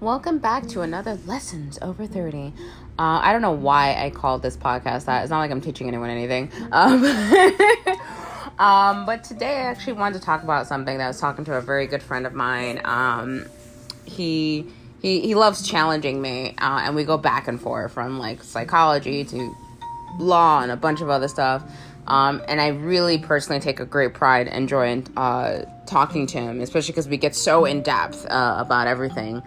Welcome back to another Lessons Over 30. I don't know why I called this podcast that. It's not like I'm teaching anyone anything. But today I actually wanted to talk about something that I was talking to a very good friend of mine. He loves challenging me, and we go back and forth from like psychology to law and a bunch of other stuff. And I really personally take a great pride and joy in talking to him, especially because we get so in depth about everything.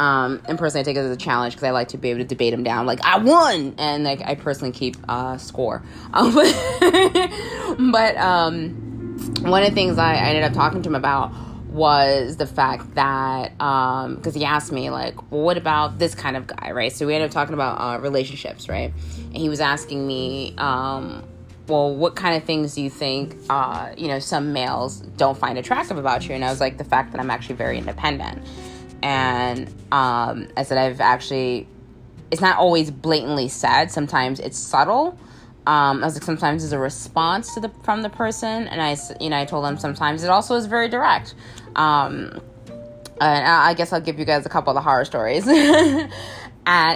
And personally, I take it as a challenge because I like to be able to debate him down. Like, I won! And like I personally keep score. One of the things I ended up talking to him about was the fact that, because he asked me, like, well, what about this kind of guy, right? So we ended up talking about relationships, right? And he was asking me, well, what kind of things do you think, some males don't find attractive about you? And I was like, the fact that I'm actually very independent. And I said, I've actually, it's not always blatantly said. Sometimes it's subtle. I was like, sometimes it's a response to from the person. And I told him sometimes it also is very direct. And I guess I'll give you guys a couple of the horror stories. And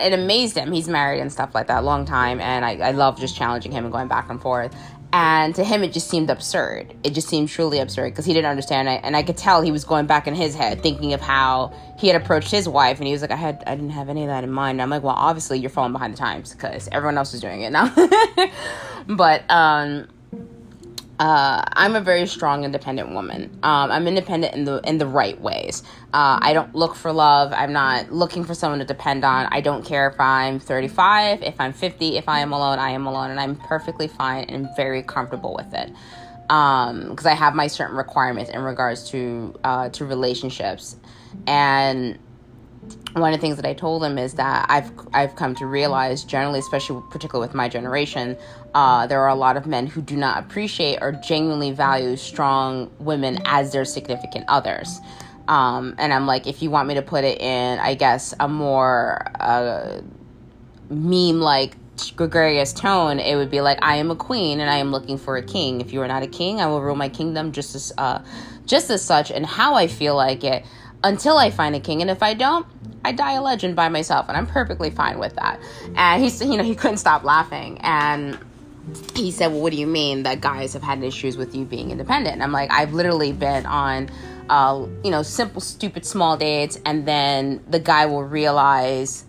it amazed him. He's married and stuff like that, long time. And I love just challenging him and going back and forth. And to him, it just seemed absurd. It just seemed truly absurd because he didn't understand. And I could tell he was going back in his head, thinking of how he had approached his wife. And he was like, I didn't have any of that in mind. And I'm like, well, obviously you're falling behind the times because everyone else is doing it now. But I'm a very strong, independent woman. I'm independent in the right ways. I don't look for love. I'm not looking for someone to depend on. I don't care if I'm 35, if I'm 50, if I am alone, I am alone. And I'm perfectly fine and very comfortable with it. Because I have my certain requirements in regards to relationships. And one of the things that I told him is that I've come to realize generally, especially particularly with my generation, there are a lot of men who do not appreciate or genuinely value strong women as their significant others. And I'm like, if you want me to put it in, I guess, a more meme-like gregarious tone, it would be like, I am a queen and I am looking for a king. If you are not a king, I will rule my kingdom just as such and how I feel like it. Until I find a king, and if I don't, I die a legend by myself, and I'm perfectly fine with that. And he couldn't stop laughing, and he said, "Well, what do you mean that guys have had issues with you being independent?" And I'm like, I've literally been on, simple, stupid, small dates, and then the guy will realize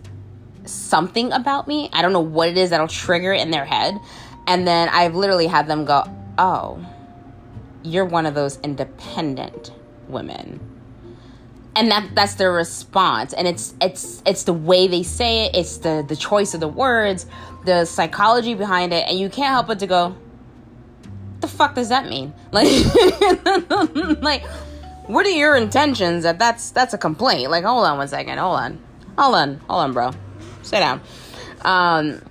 something about me. I don't know what it is that'll trigger it in their head, and then I've literally had them go, "Oh, you're one of those independent women." And that's their response. And it's the way they say it. It's the choice of the words, the psychology behind it. And you can't help but to go, what the fuck does that mean? Like, like, what are your intentions? That's a complaint. Like, hold on one second. Hold on, bro. Sit down. And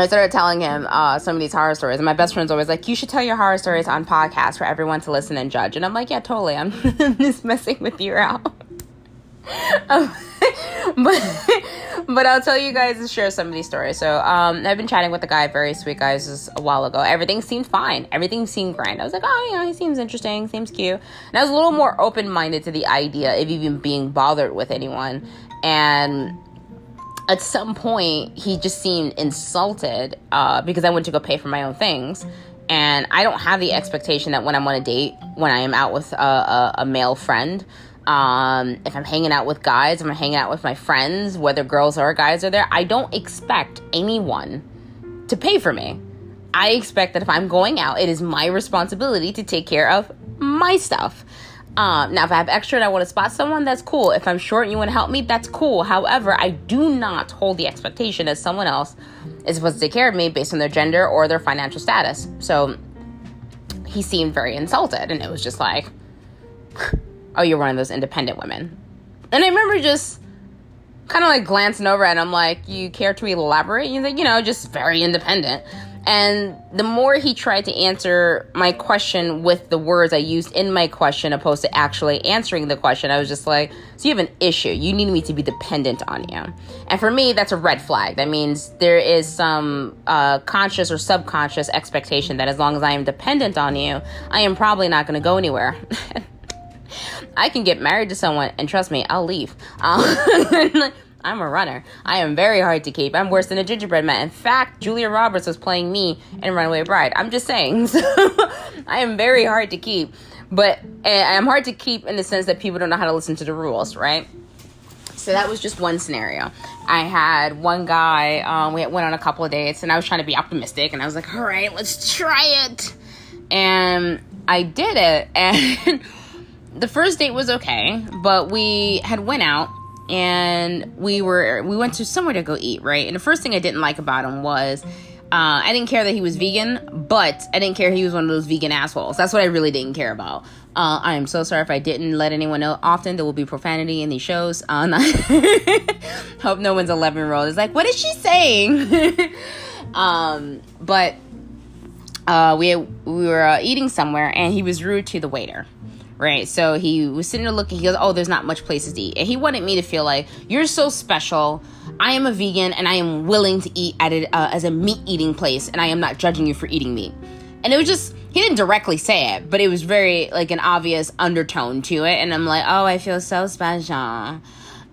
I started telling him some of these horror stories. And my best friend's always like, you should tell your horror stories on podcasts for everyone to listen and judge. And I'm like, yeah, totally. I'm just messing with you out. But I'll tell you guys and share some of these stories. So I've been chatting with a guy, very sweet guy, just a while ago. Everything seemed fine. Everything seemed grand. I was like, oh, he seems interesting, seems cute. And I was a little more open-minded to the idea of even being bothered with anyone. And at some point, he just seemed insulted because I went to go pay for my own things. And I don't have the expectation that when I'm on a date, when I am out with a male friend, if I'm hanging out with guys, if I'm hanging out with my friends, whether girls or guys are there, I don't expect anyone to pay for me. I expect that if I'm going out, it is my responsibility to take care of my stuff. Now, if I have extra and I want to spot someone, that's cool. If I'm short and you want to help me, that's cool. However, I do not hold the expectation that someone else is supposed to take care of me based on their gender or their financial status. So he seemed very insulted, and it was just like, oh, you're one of those independent women. And I remember just kind of like glancing over and I'm like, you care to elaborate? And he's like, just very independent. And the more he tried to answer my question with the words I used in my question, opposed to actually answering the question, I was just like, so you have an issue. You need me to be dependent on you. And for me, that's a red flag. That means there is some conscious or subconscious expectation that as long as I am dependent on you, I am probably not going to go anywhere. I can get married to someone, and trust me, I'll leave. I'm a runner. I am very hard to keep. I'm worse than a gingerbread man. In fact, Julia Roberts was playing me in Runaway Bride. I'm just saying. So, I am very hard to keep. But I'm hard to keep in the sense that people don't know how to listen to the rules, right? So that was just one scenario. I had one guy, we went on a couple of dates, and I was trying to be optimistic, and I was like, all right, let's try it. And I did it, and the first date was okay, but we had went out, and we went to somewhere to go eat, right? And the first thing I didn't like about him was, I didn't care that he was vegan, but I didn't care he was one of those vegan assholes. That's what I really didn't care about. I am so sorry if I didn't let anyone know. Often there will be profanity in these shows. Hope no one's 11-year-old is like, what is she saying? We were eating somewhere, and he was rude to the waiter. Right, so he was sitting there looking, he goes, oh, there's not much places to eat. And he wanted me to feel like, you're so special, I am a vegan, and I am willing to eat at it as a meat-eating place, and I am not judging you for eating meat. And it was just, he didn't directly say it, but it was very, like, an obvious undertone to it, and I'm like, oh, I feel so special.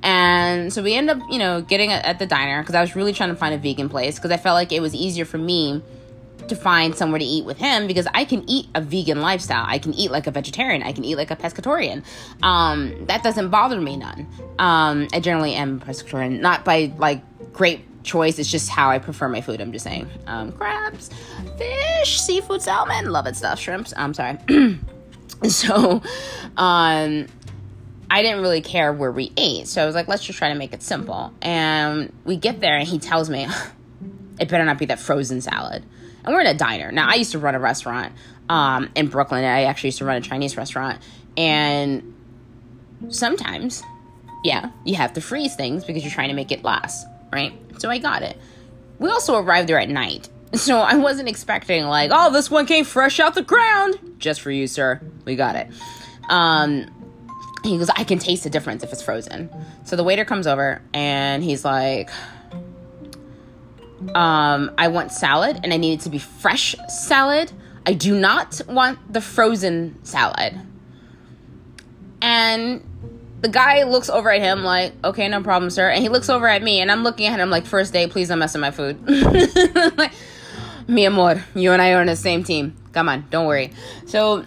And so we end up, you know, getting at the diner, because I was really trying to find a vegan place, because I felt like it was easier for me to find somewhere to eat with him, because I can eat a vegan lifestyle. I can eat like a vegetarian. I can eat like a pescatorian. That doesn't bother me none. I generally am a pescatorian, not by like great choice. It's just how I prefer my food. I'm just saying, crabs, fish, seafood, salmon, love it stuff, shrimps. I'm sorry. So, I didn't really care where we ate. So I was like, let's just try to make it simple. And we get there and he tells me, it better not be that frozen salad. And we're in a diner. Now, I used to run a restaurant in Brooklyn. I actually used to run a Chinese restaurant. And sometimes, yeah, you have to freeze things because you're trying to make it last, right? So I got it. We also arrived there at night. So I wasn't expecting like, oh, this one came fresh out the ground. Just for you, sir. We got it. He goes, I can taste the difference if it's frozen. So the waiter comes over and he's like, I want salad, and I need it to be fresh salad. I do not want the frozen salad. And the guy looks over at him like, okay, no problem, sir. And he looks over at me, and I'm looking at him like, first day, please don't mess with my food. Like, mi amor, you and I are on the same team. Come on, don't worry. So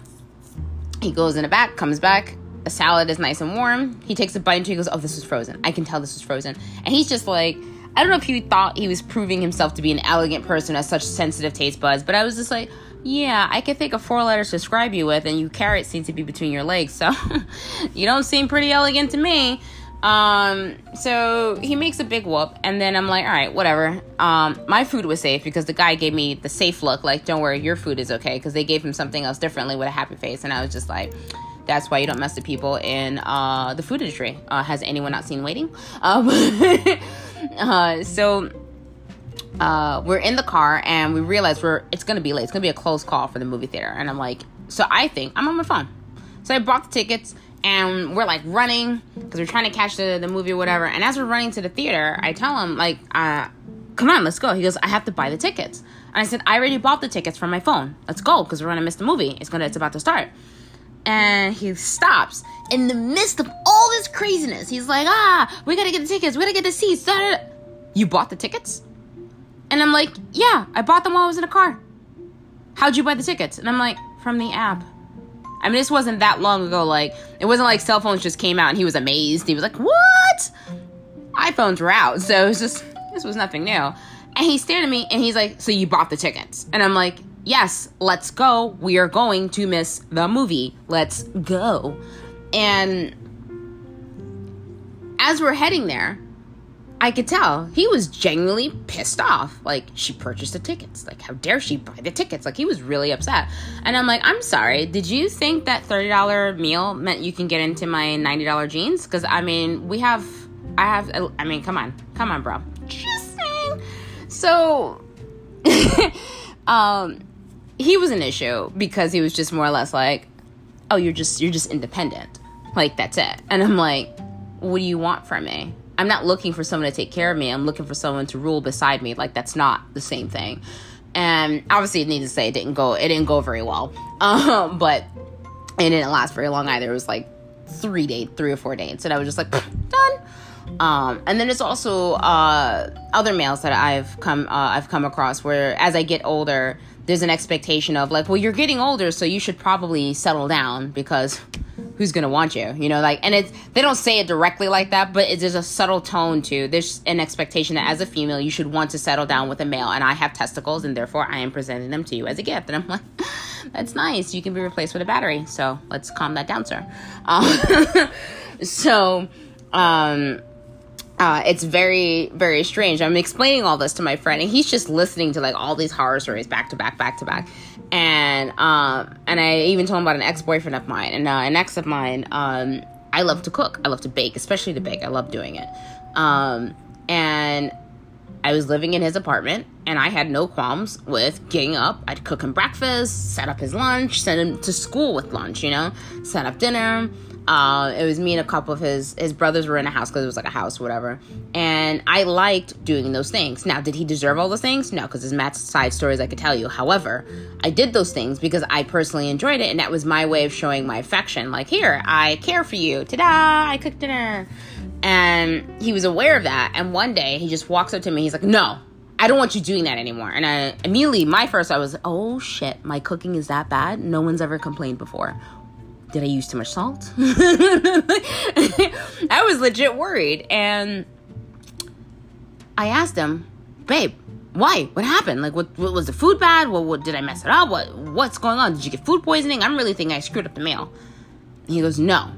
he goes in the back, comes back. The salad is nice and warm. He takes a bite, and he goes, oh, this is frozen. I can tell this is frozen. And he's just like, I don't know if he thought he was proving himself to be an elegant person as such sensitive taste buds, but I was just like, yeah, I could think of 4 letters to describe you with, and you carrots seem to be between your legs, so you don't seem pretty elegant to me. So he makes a big whoop, and then I'm like, all right, whatever. My food was safe because the guy gave me the safe look, like, don't worry, your food is okay, because they gave him something else differently with a happy face, and I was just like, that's why you don't mess with people in the food industry. Has anyone not seen Waiting? So we're in the car and we realize it's gonna be late. It's gonna be a close call for the movie theater. And I'm like, so I think I'm on my phone. So I bought the tickets and we're like running because we're trying to catch the movie or whatever. And as we're running to the theater, I tell him like, come on, let's go. He goes, I have to buy the tickets. And I said, I already bought the tickets from my phone. Let's go because we're gonna miss the movie. It's about to start. And he stops in the midst of all this craziness. He's like, we gotta get the tickets. We gotta get the seats. Da-da-da. You bought the tickets? And I'm like, yeah, I bought them while I was in the car. How'd you buy the tickets? And I'm like, from the app. I mean, this wasn't that long ago. Like, it wasn't like cell phones just came out and he was amazed. He was like, what? iPhones were out. So it was just, this was nothing new. And he stared at me and he's like, so you bought the tickets? And I'm like, yes, let's go. We are going to miss the movie. Let's go. And as we're heading there, I could tell he was genuinely pissed off. Like, she purchased the tickets. Like, how dare she buy the tickets? Like, he was really upset. And I'm like, I'm sorry. Did you think that $30 meal meant you can get into my $90 jeans? Because, I mean, I mean, come on, bro. Just saying. So, he was an issue because he was just more or less like, oh, you're just independent. Like, that's it. And I'm like, what do you want from me? I'm not looking for someone to take care of me. I'm looking for someone to rule beside me. Like, that's not the same thing. And obviously, needless to say, it didn't go very well. But it didn't last very long either. It was like three or four dates, and I was just like, done. And then it's also other males that I've come across where, as I get older, there's an expectation of like, well, you're getting older, so you should probably settle down because who's gonna want you? You know, like, and it's, they don't say it directly like that, but there's a subtle tone to. There's an expectation that as a female, you should want to settle down with a male. And I have testicles, and therefore I am presenting them to you as a gift. And I'm like, that's nice. You can be replaced with a battery. So let's calm that down, sir. It's very, very strange. I'm explaining all this to my friend, and he's just listening to like all these horror stories back to back. And I even told him about an ex-boyfriend of mine, and an ex of mine. I love to cook. I love to bake, especially to bake. I love doing it. And I was living in his apartment, and I had no qualms with getting up. I'd cook him breakfast, set up his lunch, send him to school with lunch, you know, set up dinner. It was me and a couple of his brothers were in a house because it was like a house, whatever. And I liked doing those things. Now, did he deserve all those things? No, because there's mad side stories I could tell you. However, I did those things because I personally enjoyed it. And that was my way of showing my affection. Like, here, I care for you. Ta-da, I cooked dinner. And he was aware of that. And one day he just walks up to me. He's like, no, I don't want you doing that anymore. And I immediately, I was, oh shit, my cooking is that bad? No one's ever complained before. Did I use too much salt? I was legit worried. And I asked him, babe, why? What happened? Like, what was the food bad? What did I mess it up? What's going on? Did you get food poisoning? I'm really thinking I screwed up the meal. And he goes, no.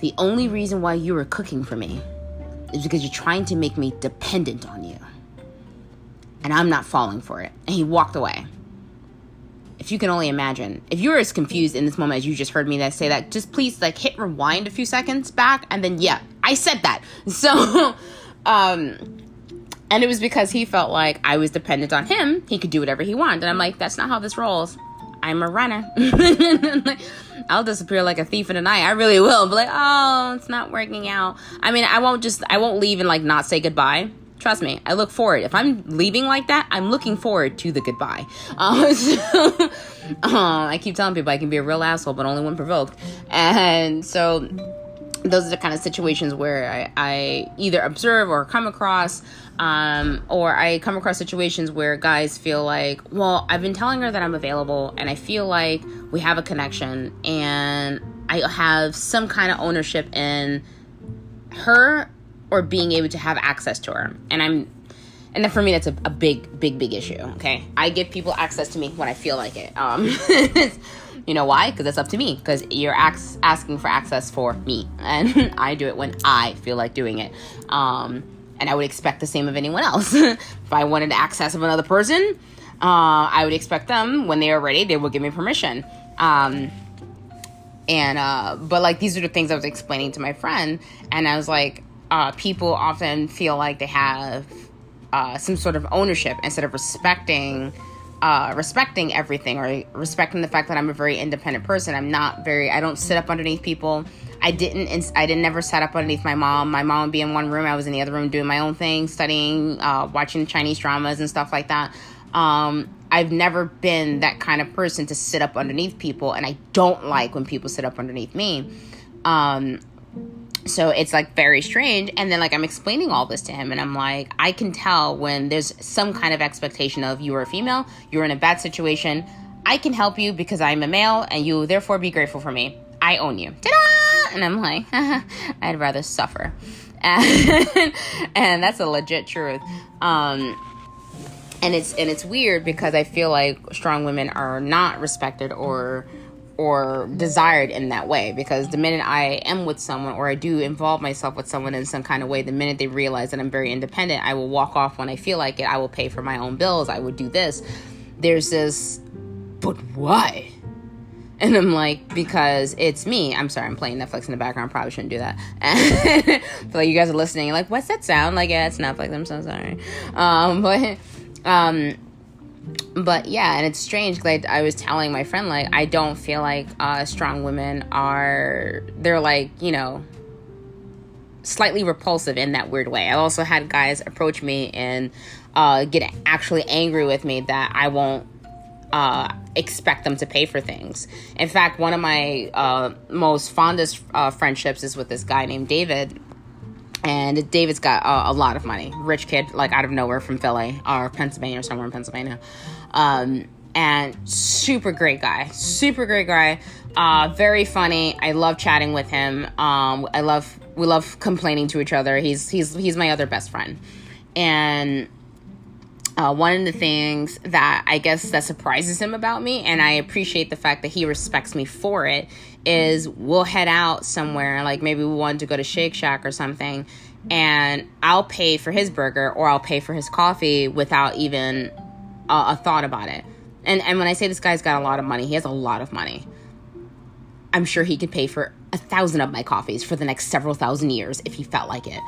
The only reason why you were cooking for me is because you're trying to make me dependent on you. And I'm not falling for it. And he walked away. If you can only imagine, if you're as confused in this moment as you just heard me that say that, just please like hit rewind a few seconds back. And then, yeah, I said that. So, and it was because he felt like I was dependent on him. He could do whatever he wanted. And I'm like, that's not how this rolls. I'm a runner. I'll disappear like a thief in the night. I really will. But like, oh, it's not working out. I mean, I won't leave and like not say goodbye. Trust me, I look forward. If I'm leaving like that, I'm looking forward to the goodbye. I keep telling people I can be a real asshole, but only when provoked. And so those are the kind of situations where I either observe or come across, or I come across situations where guys feel like, well, I've been telling her that I'm available and I feel like we have a connection and I have some kind of ownership in her or being able to have access to her. And then for me, that's a big issue, okay? I give people access to me when I feel like it. You know why? Because it's up to me. Because you're asking for access for me. And I do it when I feel like doing it. And I would expect the same of anyone else. If I wanted access of another person, I would expect them, when they are ready, they will give me permission. But like, these are the things I was explaining to my friend. And I was like, people often feel like they have some sort of ownership instead of respecting everything, or respecting the fact that I'm a very independent person. I don't sit up underneath people. I didn't ever set up underneath my mom. My mom would be in one room. I was in the other room doing my own thing, studying, watching Chinese dramas and stuff like that. I've never been that kind of person to sit up underneath people. And I don't like when people sit up underneath me. So it's like very strange. And then like, I'm explaining all this to him and I'm like, I can tell when there's some kind of expectation of, you are a female, you're in a bad situation. I can help you because I'm a male and you will therefore be grateful for me. I own you. Ta-da! And I'm like, I'd rather suffer. And that's a legit truth. And it's weird because I feel like strong women are not respected or desired in that way, because the minute I am with someone, or I do involve myself with someone in some kind of way, the minute they realize that I'm very independent, I will walk off when I feel like it. I will pay for my own bills. I will do this. There's this, but why? And I'm like, because it's me. I'm sorry, I'm playing Netflix in the background. Probably shouldn't do that. I feel like you guys are listening. You're like, what's that sound? Like, yeah, it's Netflix. I'm so sorry. But yeah, and it's strange because I was telling my friend, like, I don't feel like strong women are, they're like, you know, slightly repulsive in that weird way. I've also had guys approach me and get actually angry with me that I won't expect them to pay for things. In fact, one of my most fondest friendships is with this guy named David. And David's got a lot of money. Rich kid, like out of nowhere from Philly or Pennsylvania or somewhere in Pennsylvania. And super great guy. Super great guy. Very funny. I love chatting with him. We love complaining to each other. He's my other best friend. And one of the things that I guess that surprises him about me, and I appreciate the fact that he respects me for it, is we'll head out somewhere, like maybe we wanted to go to Shake Shack or something, and I'll pay for his burger or I'll pay for his coffee without even a thought about it. And when I say this guy's got a lot of money, he has a lot of money. I'm sure he could pay for 1,000 of my coffees for the next several thousand years if he felt like it,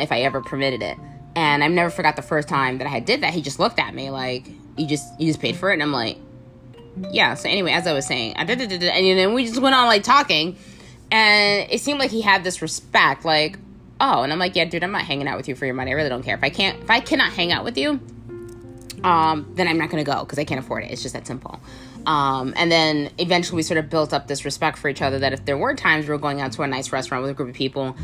if I ever permitted it. And I've never forgot the first time that I did that. He just looked at me like, you just paid for it? And I'm like, yeah. So anyway, as I was saying, and then we just went on like talking, and it seemed like he had this respect, like, oh, and I'm like, yeah, dude, I'm not hanging out with you for your money. I really don't care. If I cannot hang out with you, then I'm not going to go because I can't afford it. It's just that simple. And then eventually we sort of built up this respect for each other that if there were times we were going out to a nice restaurant with a group of people,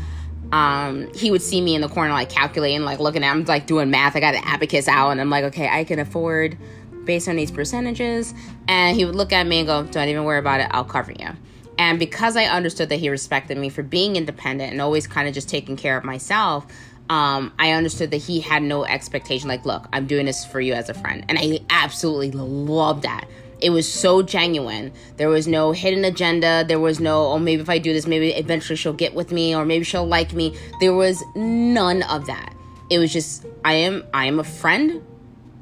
he would see me in the corner, like calculating, like looking at, I'm like doing math. I got an abacus out and I'm like, okay, I can afford based on these percentages. And he would look at me and go, don't even worry about it. I'll cover you. And because I understood that he respected me for being independent and always kind of just taking care of myself, I understood that he had no expectation. Like, look, I'm doing this for you as a friend. And I absolutely loved that. It was so genuine. There was no hidden agenda. There was no, oh, maybe if I do this, maybe eventually she'll get with me or maybe she'll like me. There was none of that. It was just, I am a friend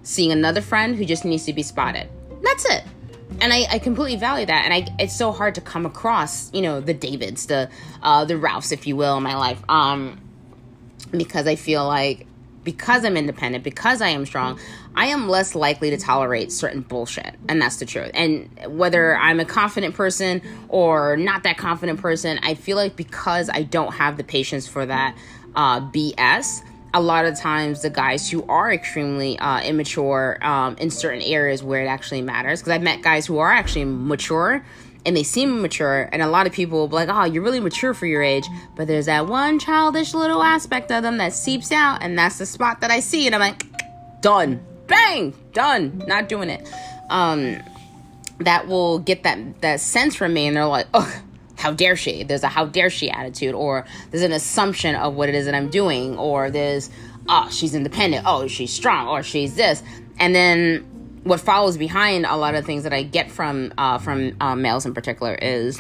seeing another friend who just needs to be spotted. That's it. And I completely value that. And it's so hard to come across, you know, the Davids, the Ralphs, if you will, in my life. Because I feel like, because I'm independent, because I am strong, I am less likely to tolerate certain bullshit. And that's the truth. And whether I'm a confident person or not that confident person, I feel like because I don't have the patience for that BS, a lot of times the guys who are extremely immature in certain areas where it actually matters, because I've met guys who are actually mature and they seem mature, and a lot of people will be like, oh, you're really mature for your age, but there's that one childish little aspect of them that seeps out, and that's the spot that I see, and I'm like, done, bang, done, not doing it. That will get that sense from me, and they're like, oh, how dare she? There's a how dare she attitude, or there's an assumption of what it is that I'm doing, or there's, oh, she's independent, oh, she's strong, or she's this, and then what follows behind a lot of things that I get from males in particular is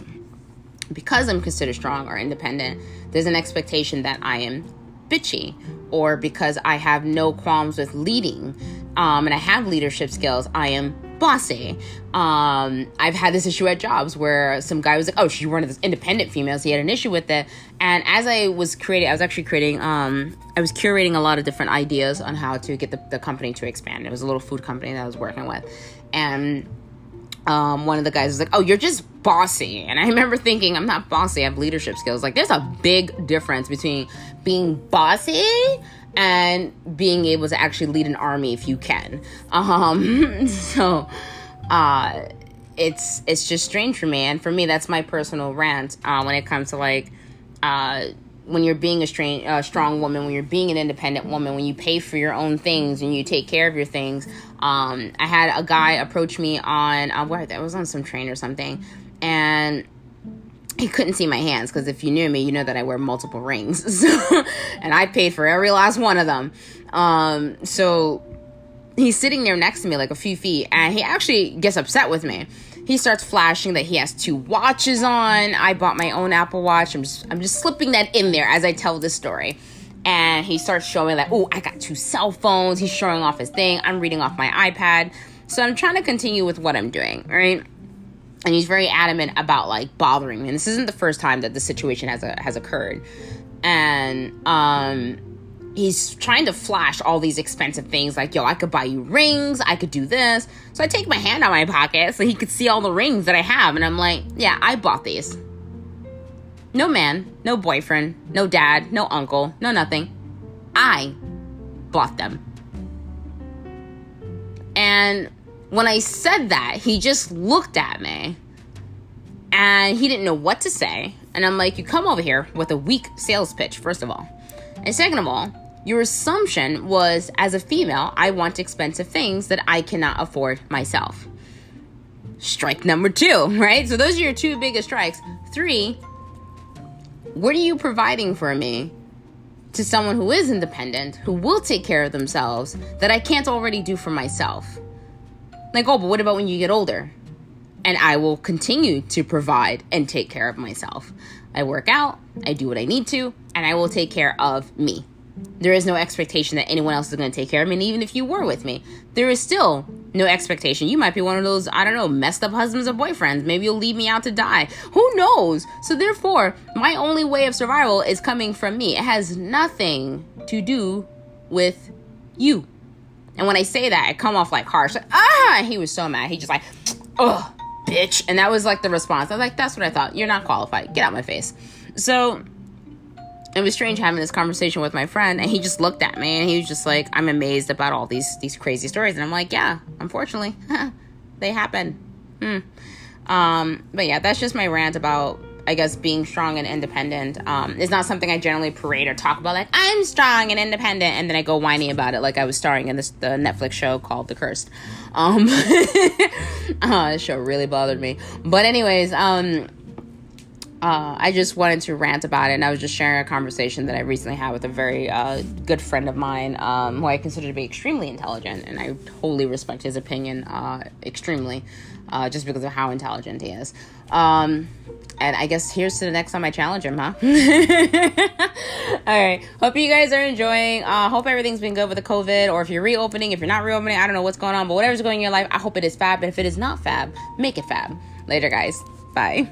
because I'm considered strong or independent, there's an expectation that I am bitchy, or because I have no qualms with leading, and I have leadership skills, I am bossy. I've had this issue at jobs where some guy was like, oh, she's one of those independent females. He had an issue with it. And as I was curating a lot of different ideas on how to get the company to expand. It was a little food company that I was working with. And one of the guys was like, oh, you're just bossy. And I remember thinking, I'm not bossy. I have leadership skills. Like, there's a big difference between being bossy and being able to actually lead an army if you can. It's just strange for me. And for me, that's my personal rant when it comes to like, when you're being a strong woman, when you're being an independent woman, when you pay for your own things and you take care of your things. I had a guy approach me on, I was on some train or something, and he couldn't see my hands because if you knew me, you know that I wear multiple rings. And I paid for every last one of them. So he's sitting there next to me like a few feet, and he actually gets upset with me. He starts flashing that he has two watches on. I bought my own Apple Watch. I'm just slipping that in there as I tell this story. And he starts showing that, oh, I got two cell phones. He's showing off his thing. I'm reading off my iPad. So I'm trying to continue with what I'm doing, right? And he's very adamant about like bothering me. And this isn't the first time that this situation has occurred. And he's trying to flash all these expensive things like, yo, I could buy you rings. I could do this. So I take my hand out of my pocket so he could see all the rings that I have. And I'm like, yeah, I bought these. No man, no boyfriend, no dad, no uncle, no nothing. I bought them. And When I said that, he just looked at me and he didn't know what to say. And I'm like, you come over here with a weak sales pitch, first of all. And second of all, your assumption was, as a female, I want expensive things that I cannot afford myself. Strike number 2, right? So those are your 2 biggest strikes. 3, what are you providing for me to someone who is independent, who will take care of themselves, that I can't already do for myself? Like, oh, but what about when you get older? And I will continue to provide and take care of myself. I work out, I do what I need to, and I will take care of me. There is no expectation that anyone else is going to take care of me. And even if you were with me, there is still no expectation. You might be one of those, I don't know, messed up husbands or boyfriends. Maybe you'll leave me out to die. Who knows? So therefore, my only way of survival is coming from me. It has nothing to do with you. And when I say that, I come off like harsh. Like, ah, he was so mad. He just like, oh, bitch. And that was like the response. I was like, that's what I thought. You're not qualified. Get out of my face. So it was strange having this conversation with my friend, and he just looked at me and he was just like, I'm amazed about all these crazy stories. And I'm like, yeah, unfortunately, they happen. But yeah, that's just my rant about, I guess, being strong and independent. It's not something I generally parade or talk about, like, I'm strong and independent, and then I go whiny about it like I was starring in the Netflix show called The Cursed. This show really bothered me. But anyways, I just wanted to rant about it, and I was just sharing a conversation that I recently had with a very good friend of mine, who I consider to be extremely intelligent, and I totally respect his opinion extremely, just because of how intelligent he is. And I guess here's to the next time I challenge him, huh? All right. Hope you guys are enjoying. Hope everything's been good with the COVID, or if you're reopening, if you're not reopening, I don't know what's going on, but whatever's going in your life, I hope it is fab. And if it is not fab, make it fab. Later, guys. Bye.